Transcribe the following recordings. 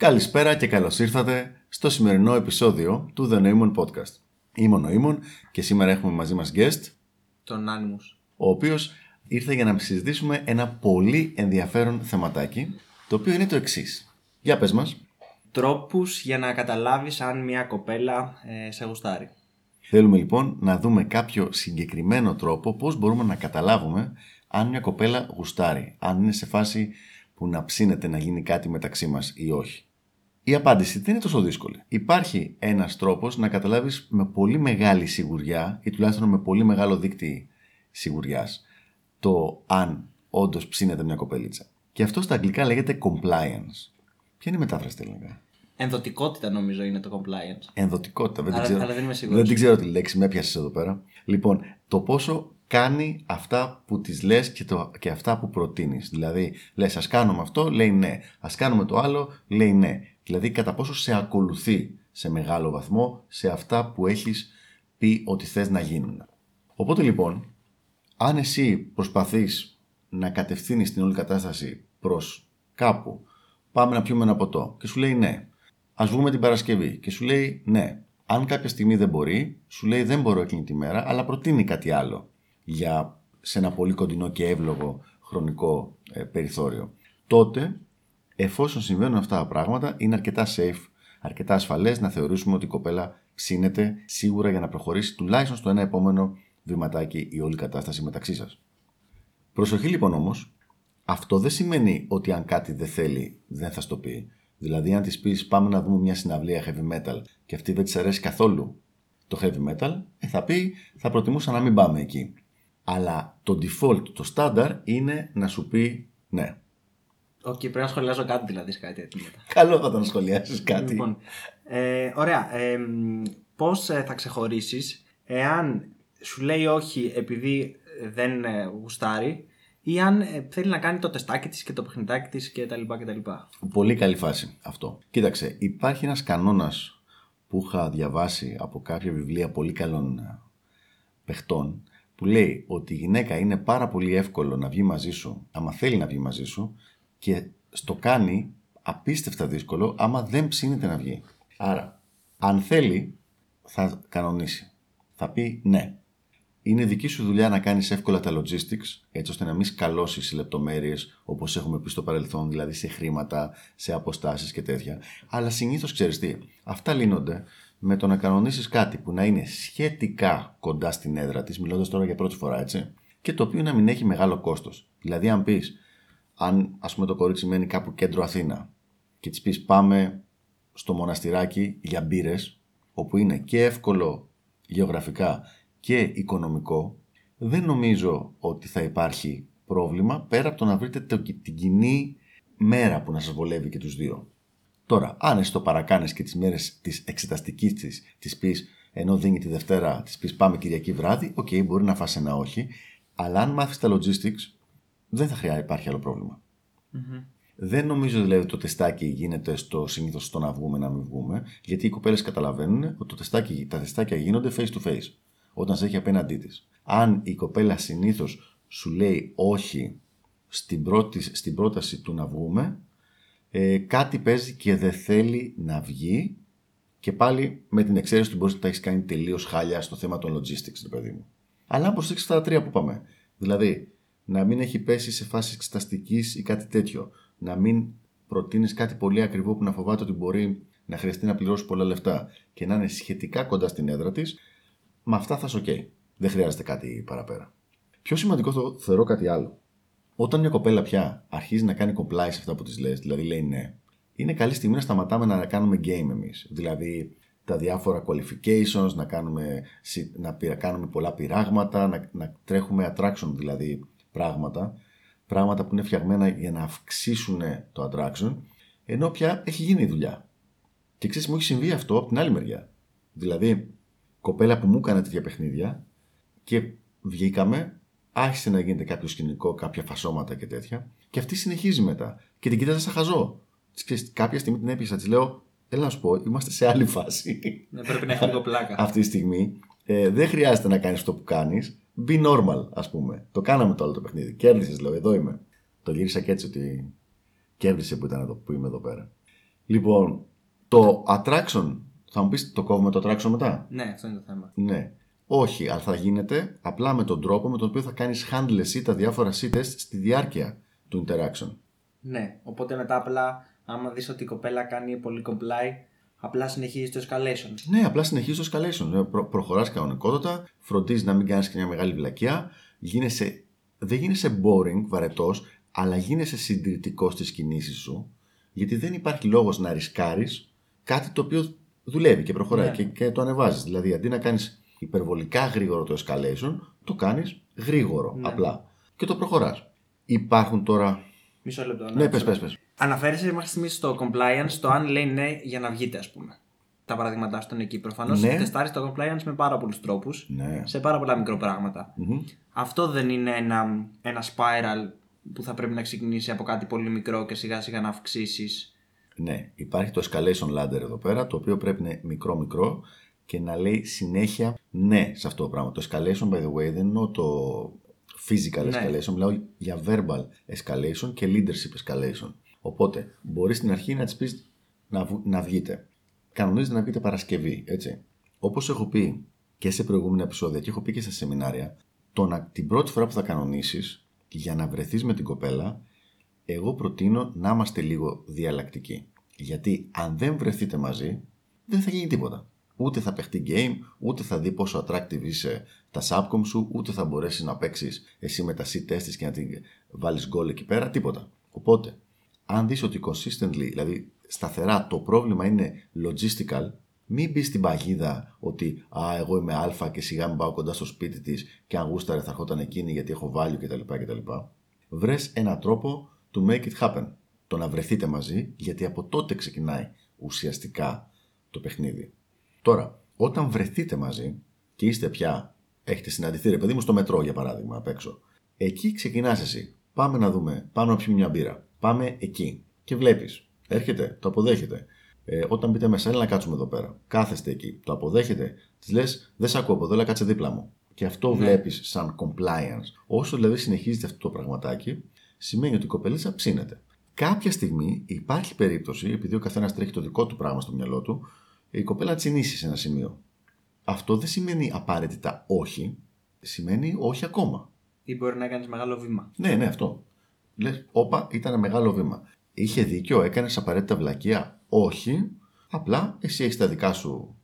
Καλησπέρα και καλώς ήρθατε στο σημερινό επεισόδιο του The Noemon Podcast. Είμαι ο Νοήμων και σήμερα έχουμε μαζί μας guest, τον Άνιμους, ο οποίος ήρθε για να συζητήσουμε ένα πολύ ενδιαφέρον θεματάκι, το οποίο είναι το εξής. Για πες μας. Τρόπους για να καταλάβεις αν μια κοπέλα σε γουστάρει. Θέλουμε λοιπόν να δούμε κάποιο συγκεκριμένο τρόπο πώς μπορούμε να καταλάβουμε αν μια κοπέλα γουστάρει, αν είναι σε φάση που να ψήνεται να γίνει κάτι μεταξύ μας ή όχι. Η απάντηση δεν είναι τόσο δύσκολη. Υπάρχει ένας τρόπος να καταλάβεις με πολύ μεγάλη σιγουριά ή τουλάχιστον με πολύ μεγάλο δείκτη σιγουριάς το αν όντως ψήνεται μια κοπελίτσα. Και αυτό στα αγγλικά λέγεται compliance. Ποια είναι η μετάφραση στα ελληνικά? Ενδοτικότητα νομίζω είναι το compliance. Ενδοτικότητα, δεν ξέρω τη λέξη, με έπιασες εδώ πέρα. Λοιπόν, το πόσο κάνει αυτά που της λες και αυτά που προτείνεις. Δηλαδή, λες ας κάνουμε αυτό, λέει ναι. Ας κάνουμε το άλλο, λέει ναι. Δηλαδή, κατά πόσο σε ακολουθεί σε μεγάλο βαθμό σε αυτά που έχεις πει ότι θες να γίνουν. Οπότε λοιπόν, αν εσύ προσπαθείς να κατευθύνεις την όλη κατάσταση προς κάπου, πάμε να πιούμε ένα ποτό και σου λέει ναι. Ας βγούμε την Παρασκευή και σου λέει ναι. Αν κάποια στιγμή δεν μπορεί, σου λέει δεν μπορώ εκείνη τη μέρα, αλλά προτείνει κάτι άλλο για σε ένα πολύ κοντινό και εύλογο χρονικό περιθώριο. Τότε, εφόσον συμβαίνουν αυτά τα πράγματα, είναι αρκετά safe, αρκετά ασφαλές να θεωρήσουμε ότι η κοπέλα ψήνεται σίγουρα για να προχωρήσει τουλάχιστον στο ένα επόμενο βηματάκι η όλη κατάσταση μεταξύ σας. Προσοχή λοιπόν όμως, αυτό δεν σημαίνει ότι αν κάτι δεν θέλει δεν θα στο πει. Δηλαδή, αν της πεις πάμε να δούμε μια συναυλία heavy metal και αυτή δεν της αρέσει καθόλου το heavy metal, θα πει θα προτιμούσα να μην πάμε εκεί. Αλλά το default, το στάνταρ είναι να σου πει ναι. Όχι, πρέπει να σχολιάζω κάτι δηλαδή, κάτι έτσι μετά. Καλό θα ήταν να σχολιάσεις κάτι. Λοιπόν, ωραία. Πώς θα ξεχωρίσεις εάν σου λέει όχι επειδή δεν γουστάρει ή αν θέλει να κάνει το τεστάκι της και το παιχνιδάκι της κτλ. Πολύ καλή φάση αυτό. Κοίταξε, υπάρχει ένας κανόνας που είχα διαβάσει από κάποια βιβλία πολύ καλών παιχτών, που λέει ότι η γυναίκα είναι πάρα πολύ εύκολο να βγει μαζί σου άμα θέλει να βγει μαζί σου και στο κάνει απίστευτα δύσκολο άμα δεν ψήνεται να βγει. Άρα, αν θέλει, θα κανονίσει. Θα πει ναι. Είναι δική σου δουλειά να κάνεις εύκολα τα logistics, έτσι ώστε να μην σκαλώσεις σε λεπτομέρειες όπως έχουμε πει στο παρελθόν, δηλαδή σε χρήματα, σε αποστάσεις και τέτοια. Αλλά συνήθως ξέρεις τι, αυτά λύνονται με το να κανονίσεις κάτι που να είναι σχετικά κοντά στην έδρα της, μιλώντας τώρα για πρώτη φορά έτσι, και το οποίο να μην έχει μεγάλο κόστος. Δηλαδή, αν πεις, αν ας πούμε το κορίτσι μένει κάπου κέντρο Αθήνα και της πεις πάμε στο Μοναστηράκι για μπύρες, όπου είναι και εύκολο γεωγραφικά και οικονομικό, δεν νομίζω ότι θα υπάρχει πρόβλημα πέρα από το να βρείτε την κοινή μέρα που να σας βολεύει και τους δύο. Τώρα, αν εσύ το παρακάνεις και τις μέρες της εξεταστικής της, της πεις, ενώ δίνει τη Δευτέρα, της πεις πάμε Κυριακή βράδυ, οκ, μπορεί να φας ένα όχι, αλλά αν μάθεις τα logistics, δεν θα χρειάζεται, υπάρχει άλλο πρόβλημα. Mm-hmm. Δεν νομίζω δηλαδή ότι το τεστάκι γίνεται στο συνήθως στο να βγούμε, να μην βγούμε, γιατί οι κοπέλες καταλαβαίνουν ότι τα τεστάκια γίνονται face to face, όταν σε έχει απέναντί της. Αν η κοπέλα συνήθως σου λέει όχι στην πρόταση του να βγούμε, κάτι παίζει και δεν θέλει να βγει, και πάλι με την εξαίρεση ότι μπορείς να τα έχεις κάνει τελείως χάλια στο θέμα των logistics, παιδί μου. Αλλά αν προσέξεις τα τρία που πάμε, δηλαδή να μην έχει πέσει σε φάση εξεταστικής ή κάτι τέτοιο, να μην προτείνεις κάτι πολύ ακριβό που να φοβάται ότι μπορεί να χρειαστεί να πληρώσει πολλά λεφτά και να είναι σχετικά κοντά στην έδρα της, με αυτά θα είσαι ok. Δεν χρειάζεται κάτι παραπέρα. Πιο σημαντικό θεωρώ κάτι άλλο. Όταν μια κοπέλα πια αρχίζει να κάνει compliance αυτά που της λες, δηλαδή λέει ναι, είναι καλή στιγμή να σταματάμε να κάνουμε game εμείς. Δηλαδή τα διάφορα qualifications, να κάνουμε πολλά πειράγματα, να τρέχουμε attraction δηλαδή πράγματα που είναι φτιαγμένα για να αυξήσουν το attraction, ενώ πια έχει γίνει η δουλειά. Και ξέρεις, μου έχει συμβεί αυτό από την άλλη μεριά. Δηλαδή, κοπέλα που μου έκανε τέτοια παιχνίδια και βγήκαμε, άρχισε να γίνεται κάποιο σκηνικό, κάποια φασώματα και τέτοια, και αυτή συνεχίζει μετά. Και την κοίταζα σαν χαζό. Κάποια στιγμή την έπιασα, της λέω, έλα να σου πω, είμαστε σε άλλη φάση. Ναι, πρέπει να έχει λίγο πλάκα. Αυτή τη στιγμή δεν χρειάζεται να κάνεις αυτό που κάνεις. Be normal, ας πούμε. Το κάναμε το άλλο το παιχνίδι. Κέρδισες, λέω, εδώ είμαι. Το γύρισα και έτσι ότι κέρδισε που είμαι εδώ πέρα. Λοιπόν, το attraction, θα μου πεις το κόβουμε το attraction μετά. Ναι, αυτό είναι το θέμα. Ναι. Όχι, αλλά θα γίνεται απλά με τον τρόπο με τον οποίο θα κάνεις handle εσύ τα διάφορα C-test στη διάρκεια του interaction. Ναι, οπότε μετά απλά άμα δεις ότι η κοπέλα κάνει πολύ comply, απλά συνεχίζεις το escalation. Ναι, απλά συνεχίζεις το escalation. Προχωράς κανονικότατα, φροντίζεις να μην κάνεις και μια μεγάλη βλακιά, γίνεσαι, δεν γίνεσαι boring, βαρετός, αλλά γίνεσαι συντηρητικός στις κινήσεις σου, γιατί δεν υπάρχει λόγος να ρισκάρεις κάτι το οποίο δουλεύει και προχωράει, ναι, και το ανεβάζεις. Δηλαδή, αντί να κάνεις υπερβολικά γρήγορο το escalation, το κάνεις γρήγορο, ναι, απλά. Και το προχωράς. Υπάρχουν τώρα. Μισό λεπτό. Ναι, πες. Αναφέρεσαι μέχρι στιγμή στο compliance, το αν λέει ναι για να βγείτε, ας πούμε. Τα παραδείγματά σου ήταν εκεί. Προφανώς τεστάρεις το compliance με πάρα πολλούς τρόπους, ναι, σε πάρα πολλά μικρό πράγματα. Mm-hmm. Αυτό δεν είναι ένα spiral που θα πρέπει να ξεκινήσει από κάτι πολύ μικρό και σιγά σιγά να αυξήσεις? Ναι, υπάρχει το escalation ladder εδώ πέρα, το οποίο πρέπει να είναι μικρό-μικρό και να λέει συνέχεια ναι σε αυτό το πράγμα. Το escalation, by the way, δεν εννοώ το physical escalation, ναι, μιλάω για verbal escalation και leadership escalation. Οπότε μπορείς στην αρχή να της πεις να βγείτε. Κανονίζεται να βγείτε Παρασκευή, έτσι. Όπως έχω πει και σε προηγούμενα επεισόδια και έχω πει και στα σεμινάρια, την πρώτη φορά που θα κανονίσεις για να βρεθείς με την κοπέλα, εγώ προτείνω να είμαστε λίγο διαλλακτικοί. Γιατί αν δεν βρεθείτε μαζί, δεν θα γίνει τίποτα. Ούτε θα παιχτεί game, ούτε θα δει πόσο attractive είσαι τα subcom σου, ούτε θα μπορέσεις να παίξεις εσύ με τα C-test και να την βάλεις goal εκεί πέρα, τίποτα. Οπότε, αν δεις ότι consistently, δηλαδή σταθερά, το πρόβλημα είναι logistical, μην μπει στην παγίδα ότι εγώ είμαι α και σιγά μην πάω κοντά στο σπίτι της και αν γούσταρε θα ερχόταν εκείνη γιατί έχω value κτλ. Βρες έναν τρόπο to make it happen. Το να βρεθείτε μαζί, γιατί από τότε ξεκινάει ουσιαστικά το παιχνίδι. Τώρα, όταν βρεθείτε μαζί και είστε πια, έχετε συναντηθεί, ρε παιδί μου, στο μετρό για παράδειγμα απ' έξω, εκεί ξεκινάς εσύ. Πάμε να δούμε, πάμε να πιούμε μια μπύρα. Πάμε εκεί και βλέπεις. Έρχεται, το αποδέχεται. Όταν μπείτε μέσα, έλα να κάτσουμε εδώ πέρα. Κάθεστε εκεί, το αποδέχεται. Της λες, δεν σε ακούω από εδώ, έλα κάτσε δίπλα μου. Και αυτό βλέπεις σαν compliance. Όσο δηλαδή συνεχίζεται αυτό το πραγματάκι, σημαίνει ότι η κοπελίτσα ψήνεται. Κάποια στιγμή υπάρχει περίπτωση, επειδή ο καθένας τρέχει το δικό του πράγμα στο μυαλό του, η κοπέλα τσινήσει σε ένα σημείο. Αυτό δεν σημαίνει απαραίτητα όχι, σημαίνει όχι ακόμα. Ή μπορεί να κάνεις μεγάλο βήμα. Ναι, αυτό. Λες, όπα, ήταν ένα μεγάλο βήμα. Είχε δίκιο, έκανες απαραίτητα βλακεία? Όχι. Απλά εσύ έχεις τα δικά σου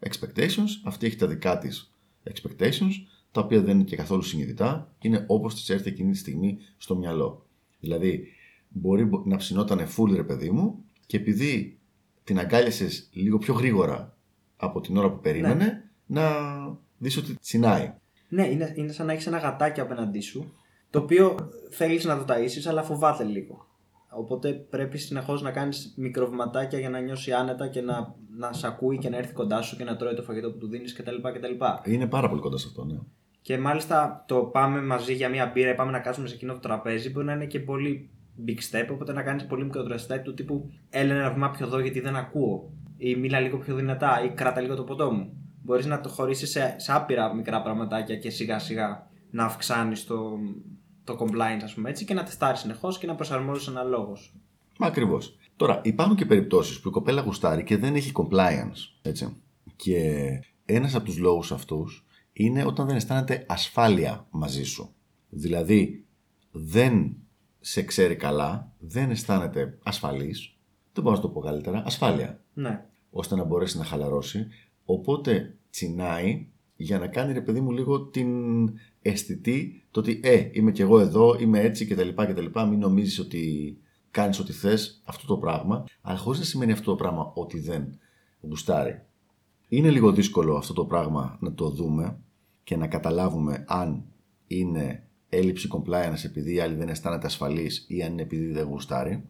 expectations, αυτή έχει τα δικά της expectations, τα οποία δεν είναι και καθόλου συνειδητά, είναι όπως της έρθει εκείνη τη στιγμή στο μυαλό. Δηλαδή, μπορεί να ψινότανε full, ρε παιδί μου, και επειδή την αγκάλιασες λίγο πιο γρήγορα από την ώρα που περίμενε, ναι, να δεις ότι τσινάει. Ναι, είναι σαν να έχεις ένα γατάκι απέναντί σου, το οποίο θέλεις να το ταΐσεις, αλλά φοβάται λίγο. Οπότε πρέπει συνεχώς να κάνεις μικροβηματάκια για να νιώσει άνετα και να σε ακούει και να έρθει κοντά σου και να τρώει το φαγητό που του δίνεις κτλ. Είναι πάρα πολύ κοντά σε αυτό, ναι. Και μάλιστα το πάμε μαζί για μία μπύρα, πάμε να κάτσουμε σε εκείνο το τραπέζι, μπορεί να είναι και πολύ big step. Οπότε να κάνεις πολύ μικρότερο step του τύπου έλα ένα βήμα πιο εδώ γιατί δεν ακούω, ή μίλα λίγο πιο δυνατά, ή κράτα λίγο το ποτό μου. Μπορείς να το χωρίσεις σε άπειρα μικρά πραγματάκια και σιγά σιγά να αυξάνεις το compliance, ας πούμε έτσι, και να τεστάρεις συνεχώς και να προσαρμόζεις αναλόγως. Μα ακριβώς. Τώρα, υπάρχουν και περιπτώσεις που η κοπέλα γουστάρει και δεν έχει compliance. Έτσι. Και ένας από τους λόγους αυτούς είναι όταν δεν αισθάνεται ασφάλεια μαζί σου. Δηλαδή, δεν σε ξέρει καλά, δεν αισθάνεται ασφαλής, δεν μπορώ να το πω καλύτερα, ασφάλεια. Ναι. Ώστε να μπορέσει να χαλαρώσει. Οπότε τσινάει για να κάνει, ρε παιδί μου, λίγο την αισθητή, το ότι είμαι κι εγώ εδώ, είμαι έτσι κτλ. Μην νομίζεις ότι κάνεις ό,τι θες, αυτό το πράγμα, αλλά χωρίς να σημαίνει αυτό το πράγμα ότι δεν γουστάρει. Είναι λίγο δύσκολο αυτό το πράγμα να το δούμε και να καταλάβουμε αν είναι έλλειψη compliance επειδή οι άλλοι δεν αισθάνεται ασφαλής ή αν είναι επειδή δεν γουστάρει,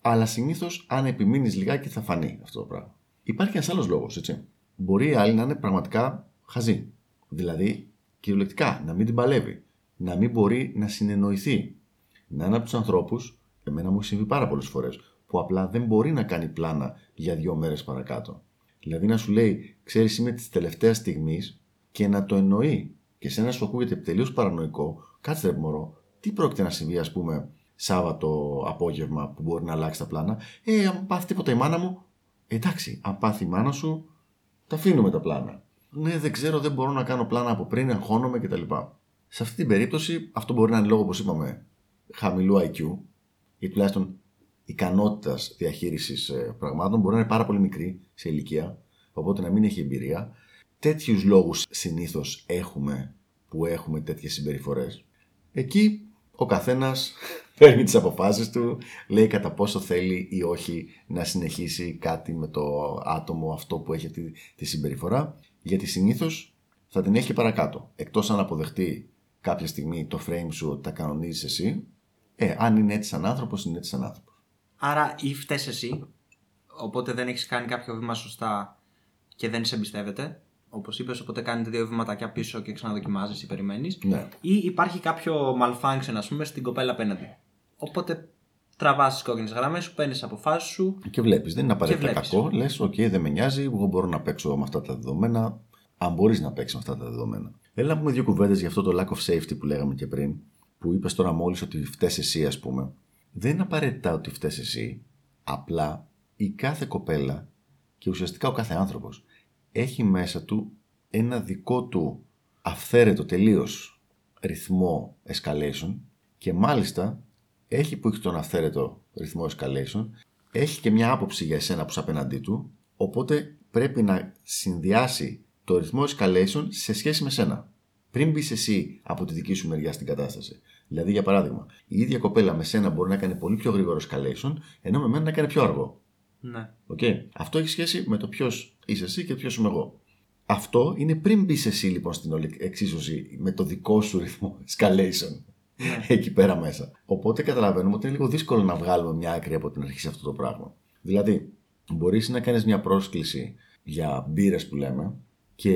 αλλά συνήθως αν επιμείνεις λιγάκι θα φανεί αυτό το πράγμα. Υπάρχει ένας άλλος λόγος, έτσι. Μπορεί οι άλλοι να είναι πραγματικά χαζοί. Δηλαδή, κυριολεκτικά, να μην την παλεύει, να μην μπορεί να συνεννοηθεί. Να είναι από τους ανθρώπους, εμένα μου συμβεί πάρα πολλές φορές, που απλά δεν μπορεί να κάνει πλάνα για 2 μέρες παρακάτω. Δηλαδή να σου λέει, ξέρεις, είμαι της τελευταίας στιγμής και να το εννοεί. Και σε ένα σου ακούγεται τελείως παρανοϊκό, κάτσε ρε μωρό, τι πρόκειται να συμβεί, ας πούμε, Σάββατο απόγευμα που μπορεί να αλλάξει τα πλάνα. Αν πάθει τίποτα η μάνα μου, εντάξει, αν πάθει η μάνα σου, τα αφήνουμε τα πλάνα. Ναι, δεν ξέρω, δεν μπορώ να κάνω πλάνα από πριν, αγχώνομαι κτλ. Σε αυτή την περίπτωση, αυτό μπορεί να είναι λόγω, όπως είπαμε, χαμηλού IQ ή τουλάχιστον ικανότητας διαχείρισης πραγμάτων. Μπορεί να είναι πάρα πολύ μικρή σε ηλικία, οπότε να μην έχει εμπειρία. Τέτοιους λόγους συνήθως έχουμε που έχουμε τέτοιες συμπεριφορές. Εκεί ο καθένας παίρνει τις αποφάσεις του, λέει κατά πόσο θέλει ή όχι να συνεχίσει κάτι με το άτομο αυτό που έχει τη συμπεριφορά, γιατί συνήθως θα την έχει παρακάτω. Εκτός αν αποδεχτεί κάποια στιγμή το frame σου ότι τα κανονίζεις εσύ, αν είναι έτσι σαν άνθρωπος, είναι έτσι σαν άνθρωπος. Άρα ή φταίς εσύ, οπότε δεν έχεις κάνει κάποιο βήμα σωστά και δεν σε εμπιστεύεται, όπως είπες, οπότε κάνετε δύο βήματάκια πίσω και ξαναδοκιμάζεις ή περιμένεις. Ναι. Ή υπάρχει κάποιο malfunction, ας πούμε, στην κοπέλα απέναντι. Οπότε τραβάς τις κόκκινες γραμμές σου, παίρνεις αποφάσεις σου. Και βλέπεις, δεν είναι απαραίτητα κακό. Λες, OK, δεν με νοιάζει, εγώ μπορώ να παίξω με αυτά τα δεδομένα. Αν μπορείς να παίξεις με αυτά τα δεδομένα. Έλα να πούμε δύο κουβέντες για αυτό το lack of safety που λέγαμε και πριν, που είπες τώρα μόλις ότι φταίς εσύ, ας πούμε. Δεν είναι απαραίτητα ότι φταίς εσύ. Απλά η κάθε κοπέλα και ουσιαστικά ο κάθε άνθρωπος έχει μέσα του ένα δικό του αυθαίρετο τελείως ρυθμό escalation και μάλιστα έχει που έχει τον αυθαίρετο ρυθμό escalation, έχει και μια άποψη για εσένα που είσαι απέναντί του, οπότε πρέπει να συνδυάσει το ρυθμό escalation σε σχέση με σένα, πριν μπεις εσύ από τη δική σου μεριά στην κατάσταση. Δηλαδή, για παράδειγμα, η ίδια κοπέλα με σένα μπορεί να κάνει πολύ πιο γρήγορο escalation, ενώ με μένα να κάνει πιο αργό. Ναι. Okay. Αυτό έχει σχέση με το ποιος είσαι εσύ και ποιος είμαι εγώ. Αυτό είναι πριν μπεις εσύ λοιπόν στην όλη εξίσωση με το δικό σου ρυθμό escalation. Ναι. Εκεί πέρα μέσα. Οπότε καταλαβαίνουμε ότι είναι λίγο δύσκολο να βγάλουμε μια άκρη από την αρχή σε αυτό το πράγμα. Δηλαδή, μπορείς να κάνεις μια πρόσκληση για μπύρες που λέμε και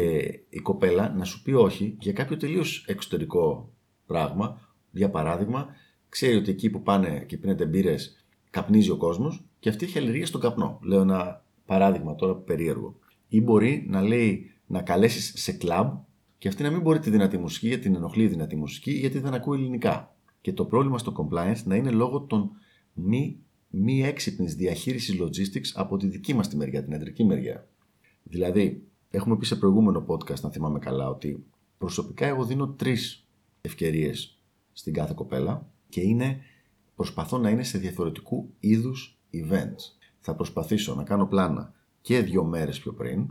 η κοπέλα να σου πει όχι για κάποιο τελείως εξωτερικό πράγμα. Για παράδειγμα, ξέρει ότι εκεί που πάνε και πίνεται μπύρες καπνίζει ο κόσμος. Και αυτή έχει αλλεργία στον καπνό. Λέω ένα παράδειγμα τώρα περίεργο. Ή μπορεί να λέει να καλέσεις σε κλαμπ και αυτή να μην μπορεί τη δυνατή μουσική, γιατί την ενοχλεί η δυνατή μουσική, γιατί δεν ακούει ελληνικά. Και το πρόβλημα στο compliance να είναι λόγω των μη έξυπνης διαχείρισης logistics από τη δική μας τη μεριά, την αντρική μεριά. Δηλαδή, έχουμε πει σε προηγούμενο podcast, αν θυμάμαι καλά, ότι προσωπικά εγώ δίνω 3 ευκαιρίες στην κάθε κοπέλα και προσπαθώ να είναι σε διαφορετικού είδους events. Θα προσπαθήσω να κάνω πλάνα και 2 μέρες πιο πριν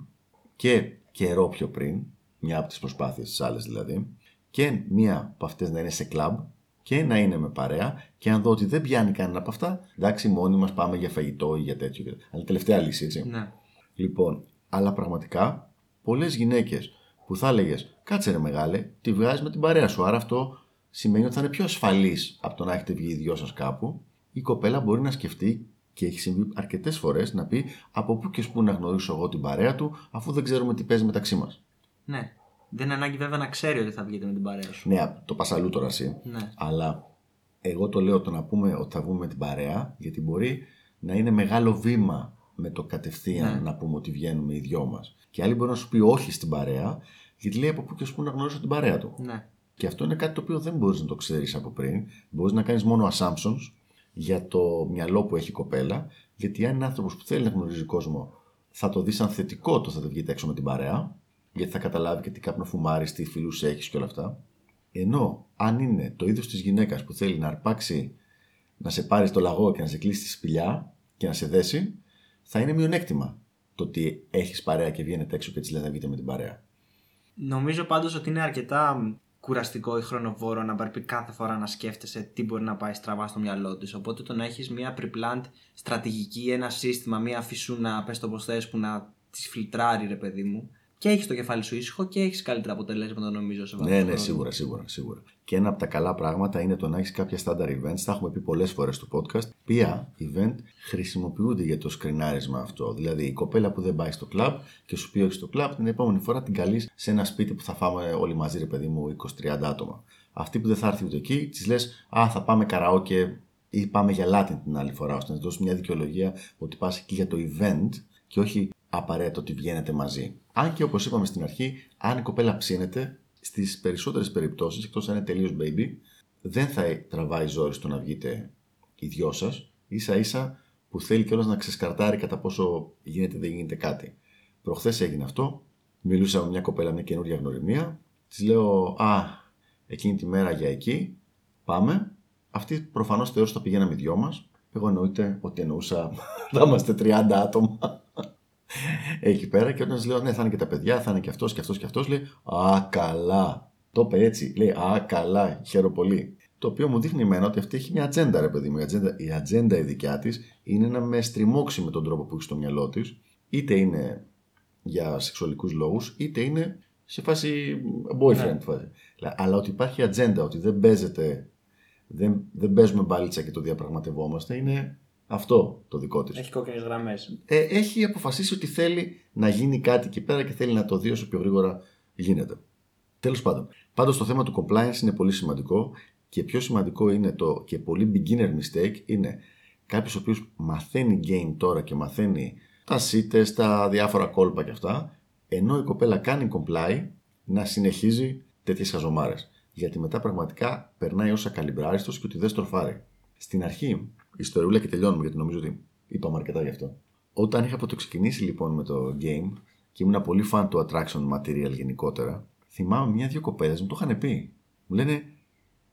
και καιρό πιο πριν, μια από τις προσπάθειες τις άλλες δηλαδή, και μια από αυτές να είναι σε κλαμπ και να είναι με παρέα, και αν δω ότι δεν πιάνει κανένα από αυτά, εντάξει, μόνοι μας πάμε για φαγητό ή για τέτοιο. Αλλά τελευταία λύση, έτσι. Ναι. Λοιπόν, αλλά πραγματικά πολλές γυναίκες που θα έλεγες κάτσε ρε μεγάλε, τη βγάζεις με την παρέα σου, άρα αυτό σημαίνει ότι θα είναι πιο ασφαλής από το να έχετε βγει οι δυο σας κάπου. Η κοπέλα μπορεί να σκεφτεί, και έχει συμβεί αρκετές φορές, να πει από πού και σπου να γνωρίσω εγώ την παρέα του, αφού δεν ξέρουμε τι παίζει μεταξύ μας. Ναι. Δεν είναι ανάγκη βέβαια να ξέρει ότι θα βγείτε με την παρέα σου. Ναι, το πας αλλού τώρα εσύ. Ναι. Αλλά εγώ το λέω, το να πούμε ότι θα βγούμε με την παρέα, γιατί μπορεί να είναι μεγάλο βήμα με το κατευθείαν, ναι, να πούμε ότι βγαίνουμε οι δυο μας. Και άλλοι μπορεί να σου πει όχι στην παρέα, γιατί λέει από πού και σπου να γνωρίσω την παρέα του. Ναι. Και αυτό είναι κάτι το οποίο δεν μπορείς να το ξέρεις από πριν. Μπορείς να κάνεις μόνο assumptions για το μυαλό που έχει η κοπέλα, γιατί αν είναι άνθρωπος που θέλει να γνωρίζει κόσμο, θα το δει σαν θετικό το θα βγείτε έξω με την παρέα, γιατί θα καταλάβει και τι κάπνο φουμάρεις, τι φίλους έχεις και όλα αυτά. Ενώ αν είναι το είδος της γυναίκας που θέλει να αρπάξει, να σε πάρει στο λαγό και να σε κλείσει τη σπηλιά και να σε δέσει, θα είναι μειονέκτημα το ότι έχεις παρέα και βγαίνετε έξω και της λες να βγείτε με την παρέα. Νομίζω πάντως ότι είναι αρκετά κουραστικό ή χρονοβόρο να πρέπει κάθε φορά να σκέφτεσαι τι μπορεί να πάει στραβά στο μυαλό της. Οπότε το να έχεις μια pre-planned στρατηγική, ένα σύστημα, μια φυσούνα, πες το πως θες, που να τις φιλτράρει, ρε παιδί μου, και έχεις το κεφάλι σου ήσυχο και έχεις καλύτερα αποτελέσματα, νομίζω. Σε ναι, ναι, σίγουρα, σίγουρα, σίγουρα. Και ένα από τα καλά πράγματα είναι το να έχεις κάποια standard events. Τα έχουμε πει πολλές φορές στο podcast. Ποια event χρησιμοποιούνται για το σκρινάρισμα αυτό. Δηλαδή, η κοπέλα που δεν πάει στο κλαμπ και σου πει όχι στο κλαμπ, την επόμενη φορά την καλείς σε ένα σπίτι που θα φάμε όλοι μαζί, ρε παιδί μου, 20-30 άτομα. Αυτή που δεν θα έρθει ούτε εκεί, της λες, α, θα πάμε καραόκε ή πάμε για Latin την άλλη φορά, ώστε να δώσει μια δικαιολογία ότι πας εκεί για το event και όχι απαραίτητο ότι βγαίνετε μαζί. Αν και όπως είπαμε στην αρχή, αν η κοπέλα ψήνεται, στις περισσότερες περιπτώσεις, εκτός αν είναι τελείως baby, δεν θα τραβάει ζόρι στο να βγείτε οι δυο σας, ίσα ίσα που θέλει κιόλας να ξεσκαρτάρει κατά πόσο γίνεται δεν γίνεται κάτι. Προχθές έγινε αυτό, μιλούσα με μια κοπέλα, μια καινούργια γνωριμία, της λέω «Α, εκείνη τη μέρα για εκεί, πάμε». Αυτή προφανώς θεώρησε ότι θα πηγαίναμε οι δυο μας. Εγώ εννοείται ότι εννοούσα θα είμαστε 30 άτομα εκεί πέρα, και όταν της λέω «Ναι, θα είναι και τα παιδιά, θα είναι και αυτός και αυτός και αυτός», λέει «Α, καλά». Το είπε έτσι, λέει «Α, καλά, χαίρομαι πολύ». Το οποίο μου δείχνει εμένα ότι αυτή έχει μια ατζέντα, ρε παιδί μου. Η ατζέντα η δικιά της είναι να με στριμώξει με τον τρόπο που έχει στο μυαλό της, είτε είναι για σεξουαλικούς λόγους, είτε είναι σε φάση boyfriend. Yeah. Φάση. Αλλά ότι υπάρχει ατζέντα, ότι δεν παίζουμε μπάλιτσα και το διαπραγματευόμαστε, είναι αυτό το δικό της. Έχει κόκκινες γραμμές. Έχει αποφασίσει ότι θέλει να γίνει κάτι εκεί πέρα και θέλει να το δει όσο πιο γρήγορα γίνεται. Τέλος πάντων. Πάντως το θέμα του compliance είναι πολύ σημαντικό. Και πιο σημαντικό είναι το, και πολύ beginner mistake, είναι κάποιος ο οποίος μαθαίνει game τώρα και μαθαίνει τα σίτες, τα διάφορα κόλπα και αυτά, ενώ η κοπέλα κάνει comply, να συνεχίζει τέτοιες χαζομάρες. Γιατί μετά πραγματικά περνάει ως ακαλυμπράριστος και ότι δεν στροφάρει. Στην αρχή, ιστοριούλα και τελειώνουμε, γιατί νομίζω ότι είπαμε αρκετά γι' αυτό. Όταν είχα πρωτοξεκινήσει λοιπόν με το game και ήμουν πολύ fan του attraction material γενικότερα, θυμάμαι μια-δυο κοπέλες μου το είχαν πει. Μου λένε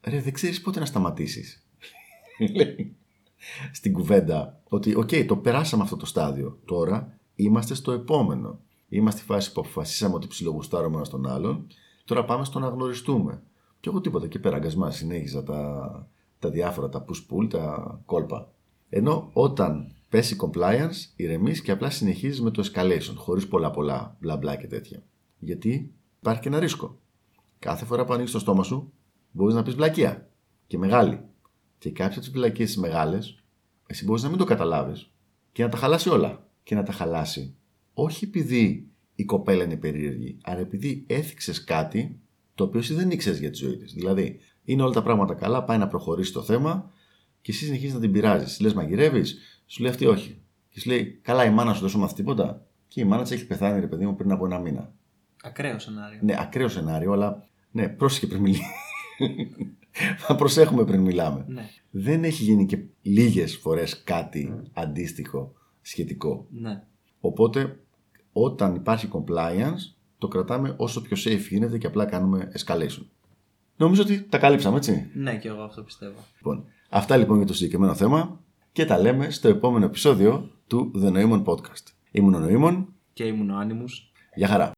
«Ρε, δεν ξέρεις πότε να σταματήσεις». Λέει στην κουβέντα ότι «Οκ, το περάσαμε αυτό το στάδιο. Τώρα είμαστε στο επόμενο. Είμαστε στη φάση που αποφασίσαμε ότι ψιλογουστάρουμε ένας τον άλλον. Τώρα πάμε στο να γνωριστούμε». Και εγώ τίποτα εκεί πέρα, αγκασμά, συνέχιζα τα διάφορα, τα push-pull, τα κόλπα. Ενώ όταν πέσει compliance, ηρεμείς και απλά συνεχίζεις με το escalation, χωρίς πολλά μπλα-μπλα και τέτοια. Γιατί υπάρχει και ένα ρίσκο. Κάθε φορά που ανοίξεις το στόμα σου, μπορείς να πεις βλακεία και μεγάλη. Και κάποιες από τις βλακείες τις μεγάλες, εσύ μπορείς να μην το καταλάβεις και να τα χαλάσει όλα. Και να τα χαλάσει όχι επειδή η κοπέλα είναι περίεργη, αλλά επειδή έθιξες κάτι το οποίο εσύ δεν ήξερες για τη ζωή της. Δηλαδή, είναι όλα τα πράγματα καλά, πάει να προχωρήσει το θέμα και εσύ συνεχίζεις να την πειράζεις. Λες μαγειρεύεις, σου λέει αυτή όχι. Και σου λέει, καλά, η μάνα σου δεν σου μάθει τίποτα. Και η μάνα της έχει πεθάνει, ρε παιδί μου, πριν από ένα μήνα. Ακραίο σενάριο. Ναι, ακραίο σενάριο, αλλά ναι, πρόσεχε πριν μιλήσει. Θα προσέχουμε πριν μιλάμε. Ναι. Δεν έχει γίνει και λίγες φορές κάτι αντίστοιχο σχετικό. Ναι. Οπότε όταν υπάρχει compliance, το κρατάμε όσο πιο safe γίνεται και απλά κάνουμε escalation. Νομίζω ότι τα καλύψαμε, έτσι. Ναι, και εγώ αυτό πιστεύω. Λοιπόν, αυτά λοιπόν για το συγκεκριμένο θέμα και τα λέμε στο επόμενο επεισόδιο του The Noemon Podcast. Ήμουν ο Νοήμων. Και ήμουν ο Άνιμους. Γεια χαρά.